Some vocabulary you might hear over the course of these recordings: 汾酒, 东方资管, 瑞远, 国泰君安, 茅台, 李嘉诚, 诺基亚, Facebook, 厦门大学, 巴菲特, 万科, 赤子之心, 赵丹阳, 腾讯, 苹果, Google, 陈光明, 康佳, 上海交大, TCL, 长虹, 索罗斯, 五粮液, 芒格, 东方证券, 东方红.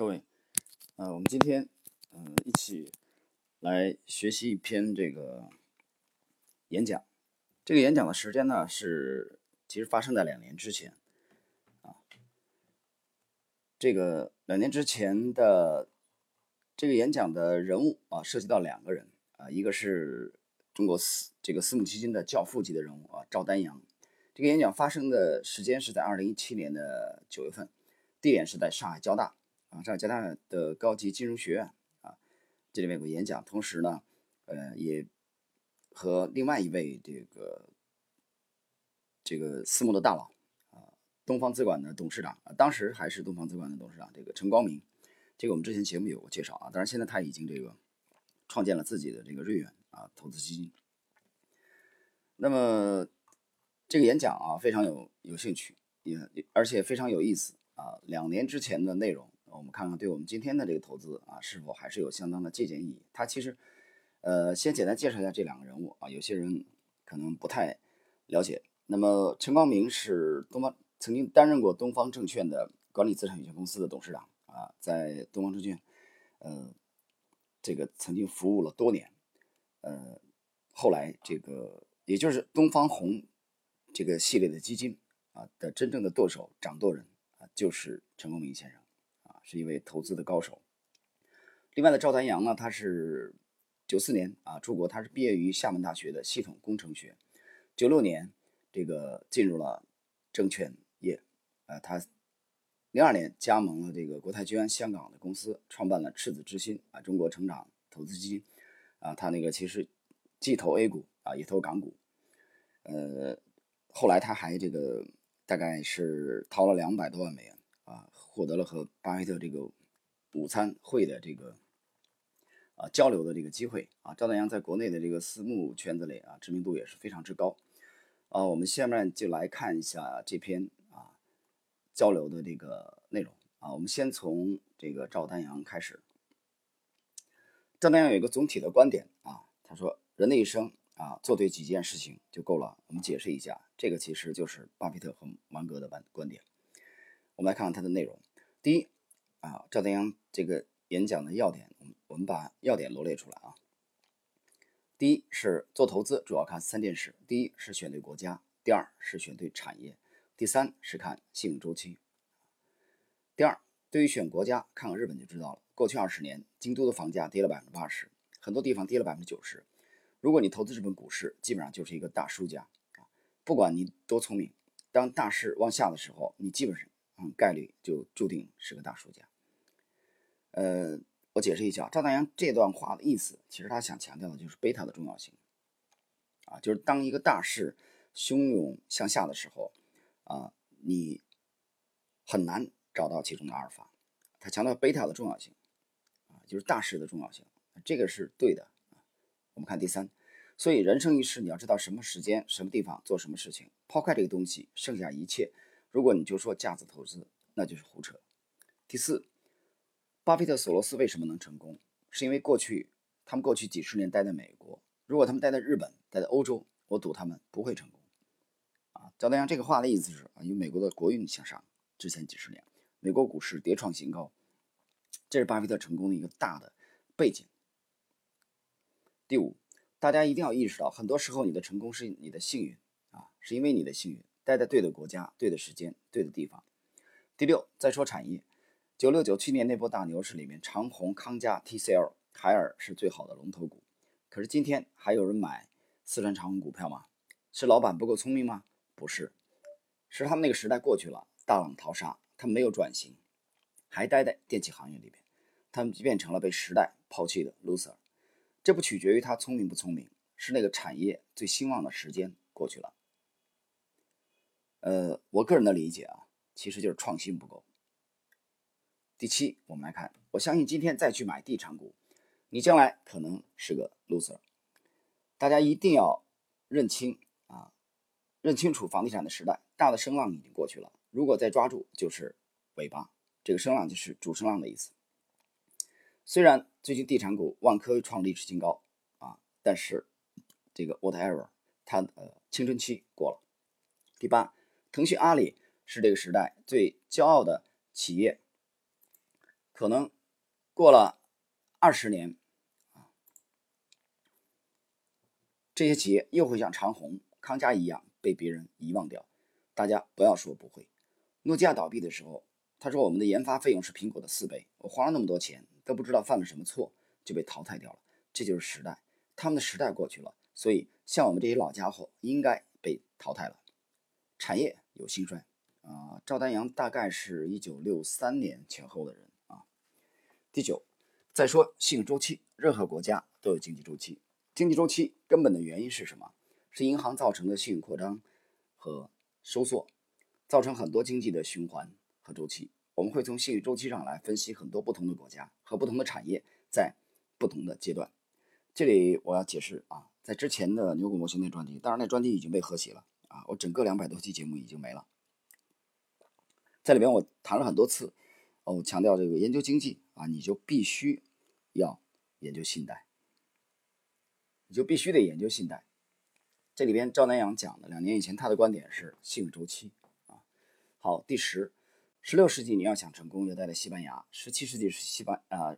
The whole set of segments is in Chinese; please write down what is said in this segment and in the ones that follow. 各位，我们今天一起来学习一篇这个演讲。这个演讲的时间呢是其实发生在2年之前啊。这个2年之前的这个演讲的人物啊，涉及到2个人啊，一个是中国这个私募基金的教父级的人物啊，赵丹阳。这个演讲发生的时间是在2017年的9月份，地点是在上海交大啊，上海交大的高级金融学院啊，这里面有个演讲。同时呢，也和另外一位这个私募的大佬啊，东方资管的董事长啊，当时还是东方资管的董事长这个陈光明，这个我们之前节目有过介绍啊。当然现在他已经这个创建了自己的这个瑞远啊投资基金。那么这个演讲啊非常有兴趣，而且非常有意思啊。2年之前的内容，我们看看对我们今天的这个投资啊是否还是有相当的借鉴意义。他其实先简单介绍一下这2个人物啊，有些人可能不太了解。那么陈光明是曾经担任过东方证券的管理资产有限公司的董事长啊，在东方证券这个曾经服务了多年，后来这个也就是东方红这个系列的基金啊的真正的舵手掌舵人啊，就是陈光明先生啊，是一位投资的高手。另外的赵丹阳呢，他是94年啊出国，他是毕业于厦门大学的系统工程学，96年这个进入了证券业啊，他02年加盟了这个国泰君安香港的公司，创办了赤子之心啊中国成长投资基金啊，他那个其实既投 A 股啊也投港股，后来他还这个大概是掏了$200多万啊，获得了和巴菲特这个午餐会的这个交流的这个机会啊。赵丹阳在国内的这个私募圈子里啊知名度也是非常之高啊。我们下面就来看一下这篇啊交流的这个内容啊。我们先从这个赵丹阳开始。赵丹阳有一个总体的观点啊，他说人的一生啊，做对几件事情就够了。我们解释一下，这个其实就是巴菲特和芒格的观点。我们来看看它的内容。第一啊，赵丹阳这个演讲的要点，我们把要点罗列出来啊。第一是做投资主要看3件事：第一是选对国家，第二是选对产业，第三是看信用周期。第二，对于选国家，看看日本就知道了。过去20年，京都的房价跌了80%，很多地方跌了90%。如果你投资日本股市，基本上就是一个大输家啊！不管你多聪明，当大势往下的时候，你基本上概率就注定是个大输家。我解释一下赵丹阳这段话的意思，其实他想强调的就是贝塔的重要性啊，就是当一个大势汹涌向下的时候啊，你很难找到其中的阿尔法。他强调贝塔的重要性啊，就是大势的重要性，这个是对的。我们看第三，所以人生一世，你要知道什么时间、什么地方做什么事情，抛开这个东西，剩下一切，如果你就说价值投资，那就是胡扯。第四，巴菲特、索罗斯为什么能成功，是因为他们过去几十年待在美国，如果他们待在日本、待在欧洲，我赌他们不会成功。啊，赵丹阳这个话的意思是啊，因为美国的国运向上，之前几十年美国股市跌创新高，这是巴菲特成功的一个大的背景。第五，大家一定要意识到，很多时候你的成功是你的幸运啊，是因为你的幸运待在对的国家、对的时间、对的地方。第六，再说产业，96、97年那波大牛市里面，长虹、康佳、TCL、海尔是最好的龙头股。可是今天还有人买四川长虹股票吗？是老板不够聪明吗？不是，是他们那个时代过去了，大浪淘沙，他们没有转型，还待在电器行业里边，他们变成了被时代抛弃的 loser。这不取决于他聪明不聪明，是那个产业最兴旺的时间过去了。我个人的理解啊，其实就是创新不够。第七，我们来看，我相信今天再去买地产股，你将来可能是个 loser。大家一定要认清楚房地产的时代，大的声浪已经过去了，如果再抓住就是尾巴，这个声浪就是主声浪的意思。虽然最近地产股万科创历史新高啊，但是这个 whatever 它青春期过了。第八，腾讯、阿里是这个时代最骄傲的企业，可能过了20年，这些企业又会像长虹、康佳一样被别人遗忘掉。大家不要说不会。诺基亚倒闭的时候，他说我们的研发费用是苹果的4倍，我花了那么多钱都不知道犯了什么错，就被淘汰掉了。这就是时代，他们的时代过去了，所以像我们这些老家伙应该被淘汰了。产业有兴衰赵丹阳大概是1963年前后的人啊。第九，再说性周期，任何国家都有经济周期。经济周期根本的原因是什么？是银行造成的信用扩张和收缩，造成很多经济的循环和周期。我们会从信誉周期上来分析很多不同的国家和不同的产业在不同的阶段。这里我要解释啊，在之前的牛股模型那专辑，当然那专辑已经被合写了啊，我整个200多期节目已经没了。在里边我谈了很多次，我强调这个研究经济啊，你就必须要研究信贷，你就必须得研究信贷。这里边赵南阳讲了2年以前他的观点是信用周期啊。好，第10，16世纪你要想成功要待在西班牙，17世纪是16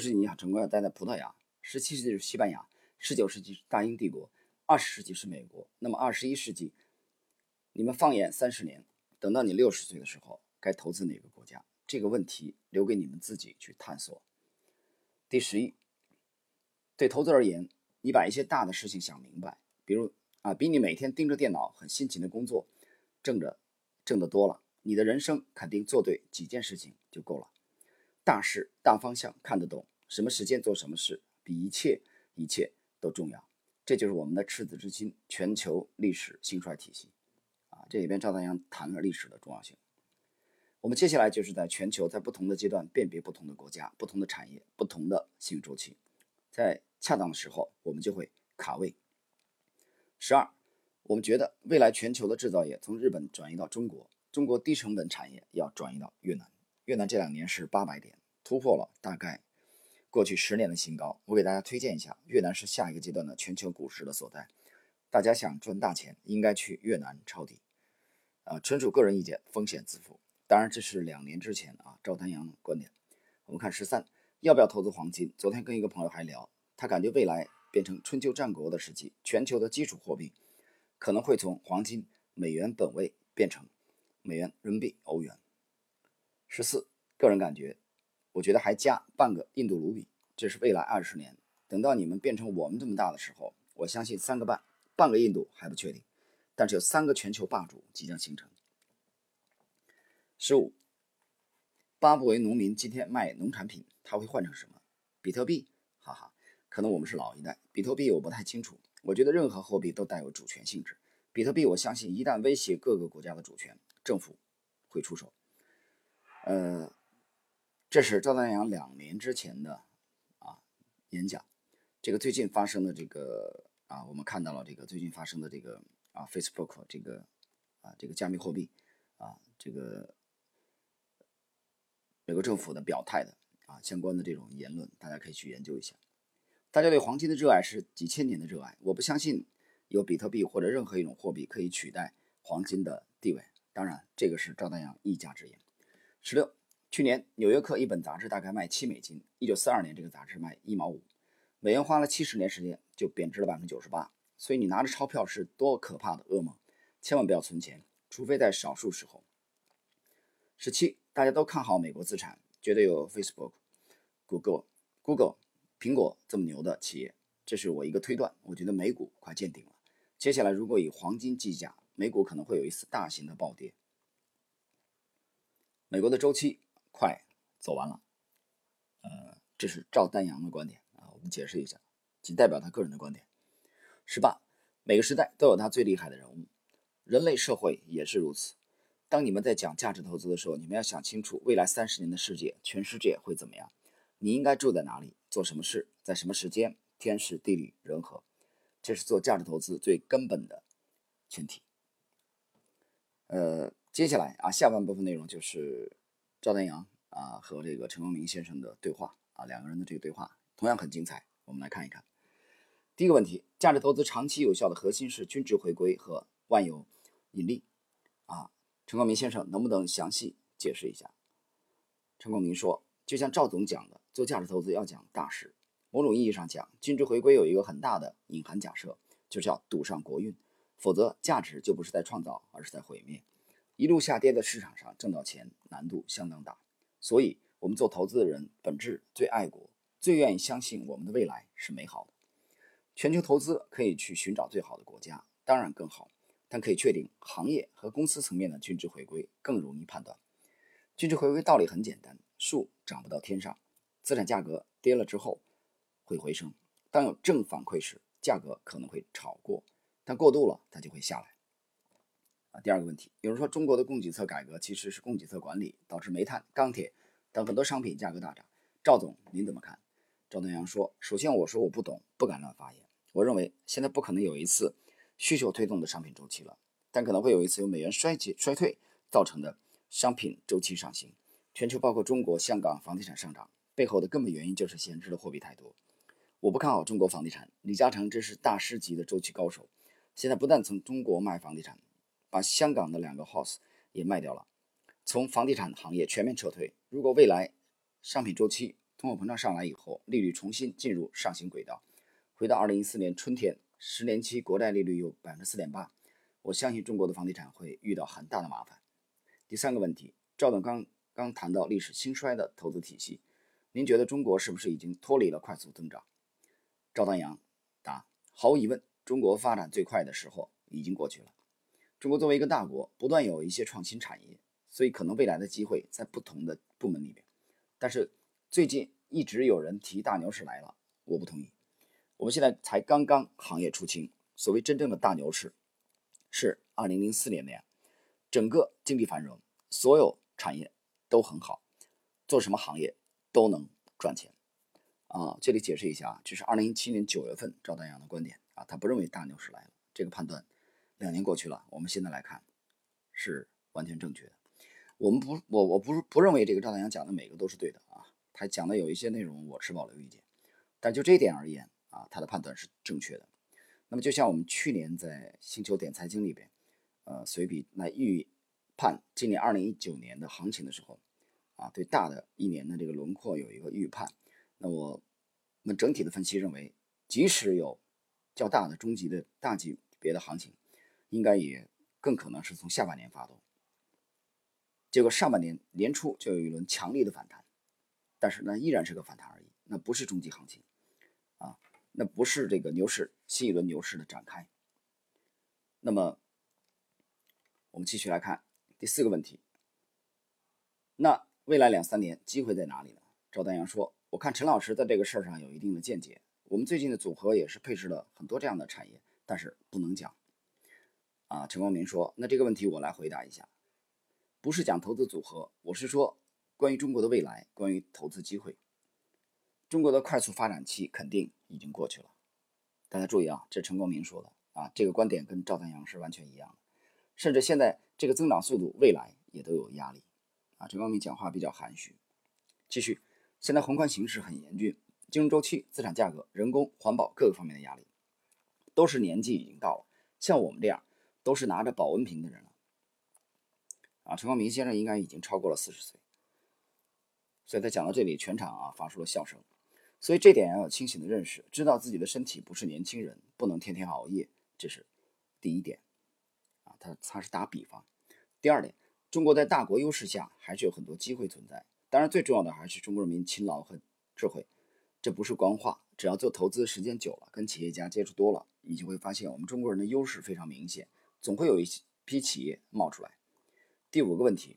世纪你想成功要待在葡萄牙，17世纪是西班牙，19世纪是大英帝国，20世纪是美国。那么21世纪你们放眼30年，等到你60岁的时候该投资哪个国家？这个问题留给你们自己去探索。第11，对投资而言，你把一些大的事情想明白，比如比你每天盯着电脑很辛勤的工作挣得多了，你的人生肯定做对几件事情就够了。大事大方向看得懂，什么时间做什么事比一切都重要。这就是我们的赤子之心全球历史兴衰体系这里边赵丹阳谈了历史的重要性。我们接下来就是在全球在不同的阶段辨别不同的国家、不同的产业、不同的信用周期，在恰当的时候我们就会卡位。12，我们觉得未来全球的制造业从日本转移到中国，中国低成本产业要转移到越南。越南这2年是800点，突破了大概过去10年的新高。我给大家推荐一下，越南是下一个阶段的全球股市的所在，大家想赚大钱应该去越南抄底纯属个人意见，风险自负。当然这是2年之前赵丹阳的观点。我们看13，要不要投资黄金？昨天跟一个朋友还聊，他感觉未来变成春秋战国的时期，全球的基础货币可能会从黄金、美元本位变成美元、人民币、欧元。14，个人感觉，我觉得还加半个印度卢比，这是未来20年。等到你们变成我们这么大的时候，我相信半个印度还不确定，但是有3个全球霸主即将形成。15，巴布韦农民今天卖农产品，他会换成什么？比特币？哈哈。可能我们是老一代，比特币我不太清楚。我觉得任何货币都带有主权性质，比特币我相信一旦威胁各个国家的主权，政府会出手。这是赵丹阳2年之前的演讲。这个最近发生的这个我们看到了这个最近发生的这个Facebook 这个加密货币这个美国政府的表态的相关的这种言论，大家可以去研究一下。大家对黄金的热爱是几千年的热爱，我不相信有比特币或者任何一种货币可以取代黄金的地位。当然这个是赵丹阳一家之言。16，去年纽约客一本杂志大概卖$7，1942年这个杂志卖1毛5，美元花了70年时间就贬值了 98%。 所以你拿着钞票是多可怕的噩梦，千万不要存钱，除非在少数时候。17，大家都看好美国资产，觉得有 Facebook、Google、苹果这么牛的企业，这是我一个推断。我觉得美股快见顶了，接下来如果以黄金计价，美股可能会有一次大型的暴跌。美国的周期快走完了这是赵丹阳的观点我们解释一下，仅代表他个人的观点。18，每个时代都有他最厉害的人物，人类社会也是如此。当你们在讲价值投资的时候，你们要想清楚未来30年的世界，全世界会怎么样，你应该住在哪里，做什么事，在什么时间，天时地利人和，这是做价值投资最根本的前提。接下来下半部分内容就是赵丹阳和这个陈光明先生的对话两个人的这个对话同样很精彩，我们来看一看。第一个问题，价值投资长期有效的核心是均值回归和万有引力陈光明先生能不能详细解释一下？陈光明说，就像赵总讲的，做价值投资要讲大势。某种意义上讲，均值回归有一个很大的隐含假设，就是要赌上国运，否则价值就不是在创造，而是在毁灭。一路下跌的市场上挣到钱难度相当大，所以我们做投资的人本质最爱国，最愿意相信我们的未来是美好的。全球投资可以去寻找最好的国家，当然更好，但可以确定行业和公司层面的均值回归更容易判断。均值回归道理很简单，树长不到天上，资产价格跌了之后会回升，当有正反馈时价格可能会炒过，但过度了它就会下来。第二个问题，有人说中国的供给侧改革其实是供给侧管理，导致煤炭、钢铁等很多商品价格大涨，赵总您怎么看？赵东阳说，首先我说我不懂，不敢乱发言，我认为现在不可能有一次需求推动的商品周期了，但可能会有一次由美元衰退造成的商品周期上行。全球包括中国、香港房地产上涨背后的根本原因就是闲置的货币太多。我不看好中国房地产，李嘉诚真是大师级的周期高手，现在不但从中国卖房地产，把香港的2个 house 也卖掉了。从房地产行业全面撤退，如果未来商品周期通货膨胀上来以后，利率重新进入上行轨道，回到2014年春天10年期国债利率有 4.8%， 我相信中国的房地产会遇到很大的麻烦。第三个问题，赵总刚谈到历史兴衰的投资体系，您觉得中国是不是已经脱离了快速增长？赵丹阳答：毫无疑问，中国发展最快的时候已经过去了。中国作为一个大国，不断有一些创新产业，所以可能未来的机会在不同的部门里面。但是最近一直有人提大牛市来了，我不同意。我们现在才刚刚行业出清，所谓真正的大牛市是2004年那样，整个经济繁荣，所有产业都很好，做什么行业都能赚钱。这里解释一下啊，这是2017年9月份赵丹阳的观点啊，他不认为大牛市来了，这个判断2年过去了，我们现在来看是完全正确的。我不认为这个赵丹阳讲的每个都是对的啊，他讲的有一些内容我持保留意见，但就这一点而言啊，他的判断是正确的。那么就像我们去年在星球点财经里边，随笔来预判今年2019年的行情的时候啊，对大的一年的这个轮廓有一个预判。那我们整体的分析认为，即使有较大的中级的大级别的行情，应该也更可能是从下半年发动。结果上半年年初就有一轮强力的反弹，但是呢依然是个反弹而已，那不是中级行情啊，那不是这个牛市新一轮牛市的展开。那么我们继续来看第4个问题，那未来2-3年机会在哪里呢？赵丹阳说，我看陈老师在这个事儿上有一定的见解，我们最近的组合也是配置了很多这样的产业，但是不能讲啊。陈光明说，那这个问题我来回答一下，不是讲投资组合，我是说关于中国的未来，关于投资机会。中国的快速发展期肯定已经过去了，大家注意啊，这陈光明说的啊，这个观点跟赵丹阳是完全一样的，甚至现在这个增长速度未来也都有压力啊。陈光明讲话比较含蓄。继续，现在宏观形势很严峻，金融周期、资产价格、人工、环保各个方面的压力，都是年纪已经到了，像我们这样都是拿着保温瓶的人了啊。陈光明先生应该已经超过了40岁，所以他讲到这里全场啊发出了笑声。所以这点要有清醒的认识，知道自己的身体不是年轻人，不能天天熬夜，这是第一点啊，他是打比方。第2点，中国在大国优势下还是有很多机会存在，当然最重要的还是中国人民勤劳和智慧，这不是官话，只要做投资时间久了，跟企业家接触多了，你就会发现我们中国人的优势非常明显，总会有一批企业冒出来。第5个问题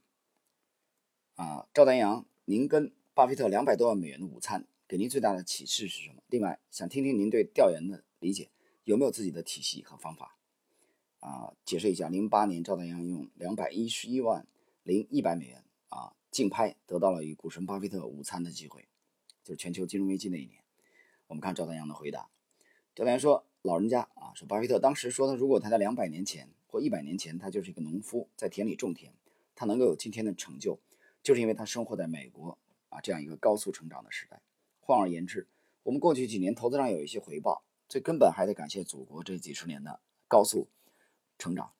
啊，赵丹阳，您跟巴菲特$200多万的午餐给您最大的启示是什么？另外想听听您对调研的理解，有没有自己的体系和方法啊？解释一下，08年赵丹阳用$211万100啊竞拍得到了与股神巴菲特午餐的机会，就是全球金融危机那一年。我们看赵丹阳的回答，赵丹阳说，老人家啊，说巴菲特当时说，他如果他在200年前或100年前他就是一个农夫，在田里种田，他能够有今天的成就，就是因为他生活在美国啊这样一个高速成长的时代。换而言之，我们过去几年投资上有一些回报，最根本还得感谢祖国这几十年的高速成长。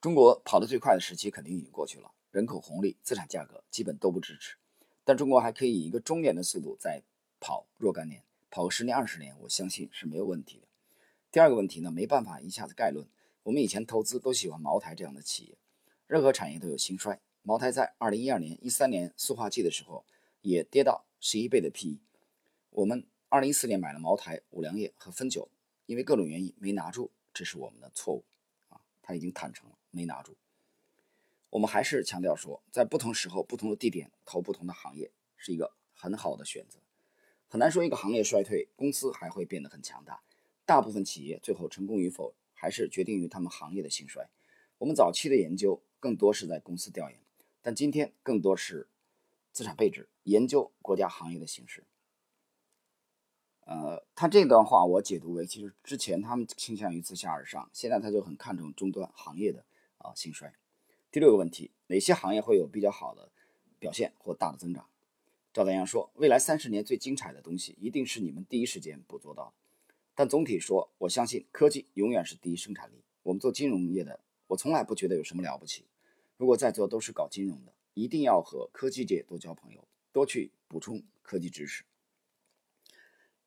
中国跑得最快的时期肯定已经过去了，人口红利、资产价格基本都不支持。但中国还可以以一个中年的速度再跑若干年，跑个10年20年，我相信是没有问题的。第二个问题呢，没办法一下子概论。我们以前投资都喜欢茅台这样的企业，任何产业都有兴衰。茅台在2012年、13年塑化剂的时候也跌到11倍的 PE。 我们2014年买了茅台、五粮液和汾酒，因为各种原因没拿住，这是我们的错误啊，他已经坦诚了，没拿住。我们还是强调说，在不同时候、不同的地点投不同的行业是一个很好的选择。很难说一个行业衰退，公司还会变得很强大。大部分企业最后成功与否，还是决定于他们行业的兴衰。我们早期的研究更多是在公司调研，但今天更多是资产配置，研究国家行业的形势。他这段话我解读为，其实之前他们倾向于自下而上，现在他就很看重终端行业的兴衰。第六个问题，哪些行业会有比较好的表现或大的增长？赵丹阳说，未来30年最精彩的东西一定是你们第一时间捕捉到的。但总体说，我相信科技永远是第一生产力。我们做金融业的，我从来不觉得有什么了不起。如果在座都是搞金融的，一定要和科技界多交朋友，多去补充科技知识。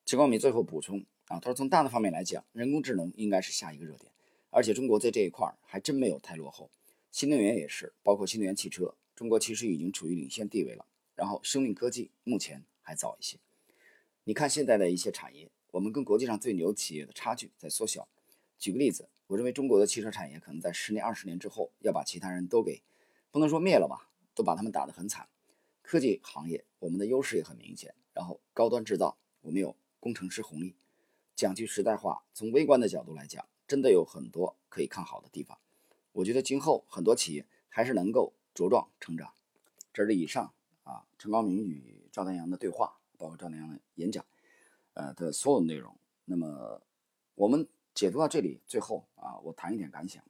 陈光明最后补充他说，从大的方面来讲，人工智能应该是下一个热点，而且中国在这一块还真没有太落后。新能源也是，包括新能源汽车，中国其实已经处于领先地位了。然后生命科技目前还早一些。你看现在的一些产业，我们跟国际上最牛企业的差距在缩小。举个例子，我认为中国的汽车产业可能在10年20年之后要把其他人都给不能说灭了吧，都把他们打得很惨。科技行业我们的优势也很明显，然后高端制造我们有工程师红利。讲句实在话，从微观的角度来讲，真的有很多可以看好的地方。我觉得今后很多企业还是能够茁壮成长。这是以上陈高明与赵丹阳的对话，包括赵丹阳的演讲的所有内容。那么我们解读到这里，最后我谈一点感想。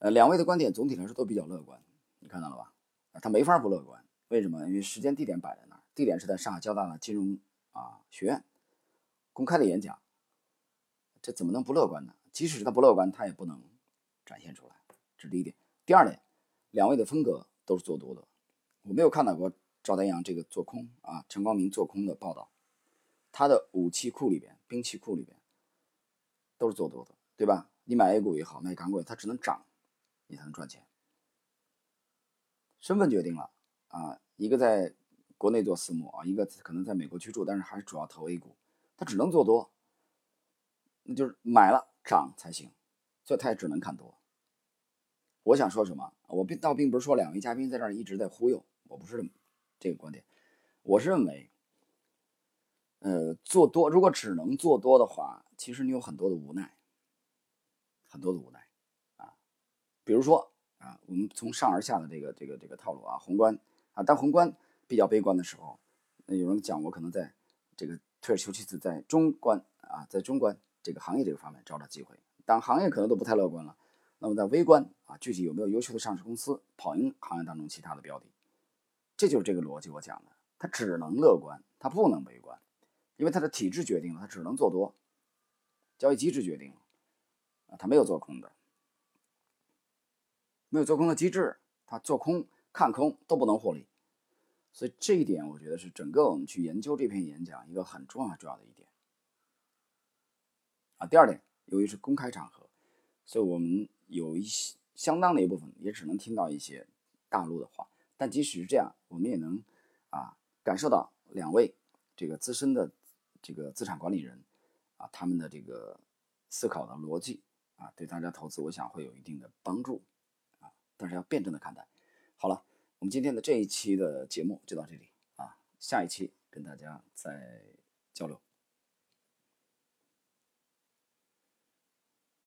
两位的观点总体来说都比较乐观，你看到了吧？他没法不乐观，为什么？因为时间地点摆在那儿，地点是在上海交大的金融学院公开的演讲，这怎么能不乐观呢？即使他不乐观，他也不能展现出来，这是第一点。第二点，两位的风格都是做多的，我没有看到过赵丹阳这个做空陈光明做空的报道，他的武器库里边、兵器库里边都是做多的，对吧？你买 A 股也好，买港股也好，它只能涨，你才能赚钱。身份决定了一个在国内做私募一个可能在美国居住，但是还是主要投 A 股，他只能做多，那就是买了涨才行，所以他也只能看多。我想说什么？我倒并不是说两位嘉宾在这儿一直在忽悠，我不是这个观点。我是认为做多，如果只能做多的话，其实你有很多的无奈，很多的无奈比如说我们从上而下的这个套路宏观当宏观比较悲观的时候，有人讲我可能在这个退而求其次，在中观在中观这个行业这个方面找到机会。当行业可能都不太乐观了，那么在微观具体有没有优秀的上市公司跑赢行业当中其他的标的，这就是这个逻辑我讲的。它只能乐观，它不能悲观，因为它的体制决定了它只能做多，交易机制决定了它没有做空的，没有做空的机制，它做空看空都不能获利。所以这一点我觉得是整个我们去研究这篇演讲一个很重要的一点第二点，由于是公开场合，所以我们有一些相当的一部分也只能听到一些大陆的话，但即使是这样，我们也能感受到两位这个资深的这个资产管理人他们的这个思考的逻辑对大家投资我想会有一定的帮助但是要辩证的看待。好了，我们今天的这一期的节目就到这里下一期跟大家再交流。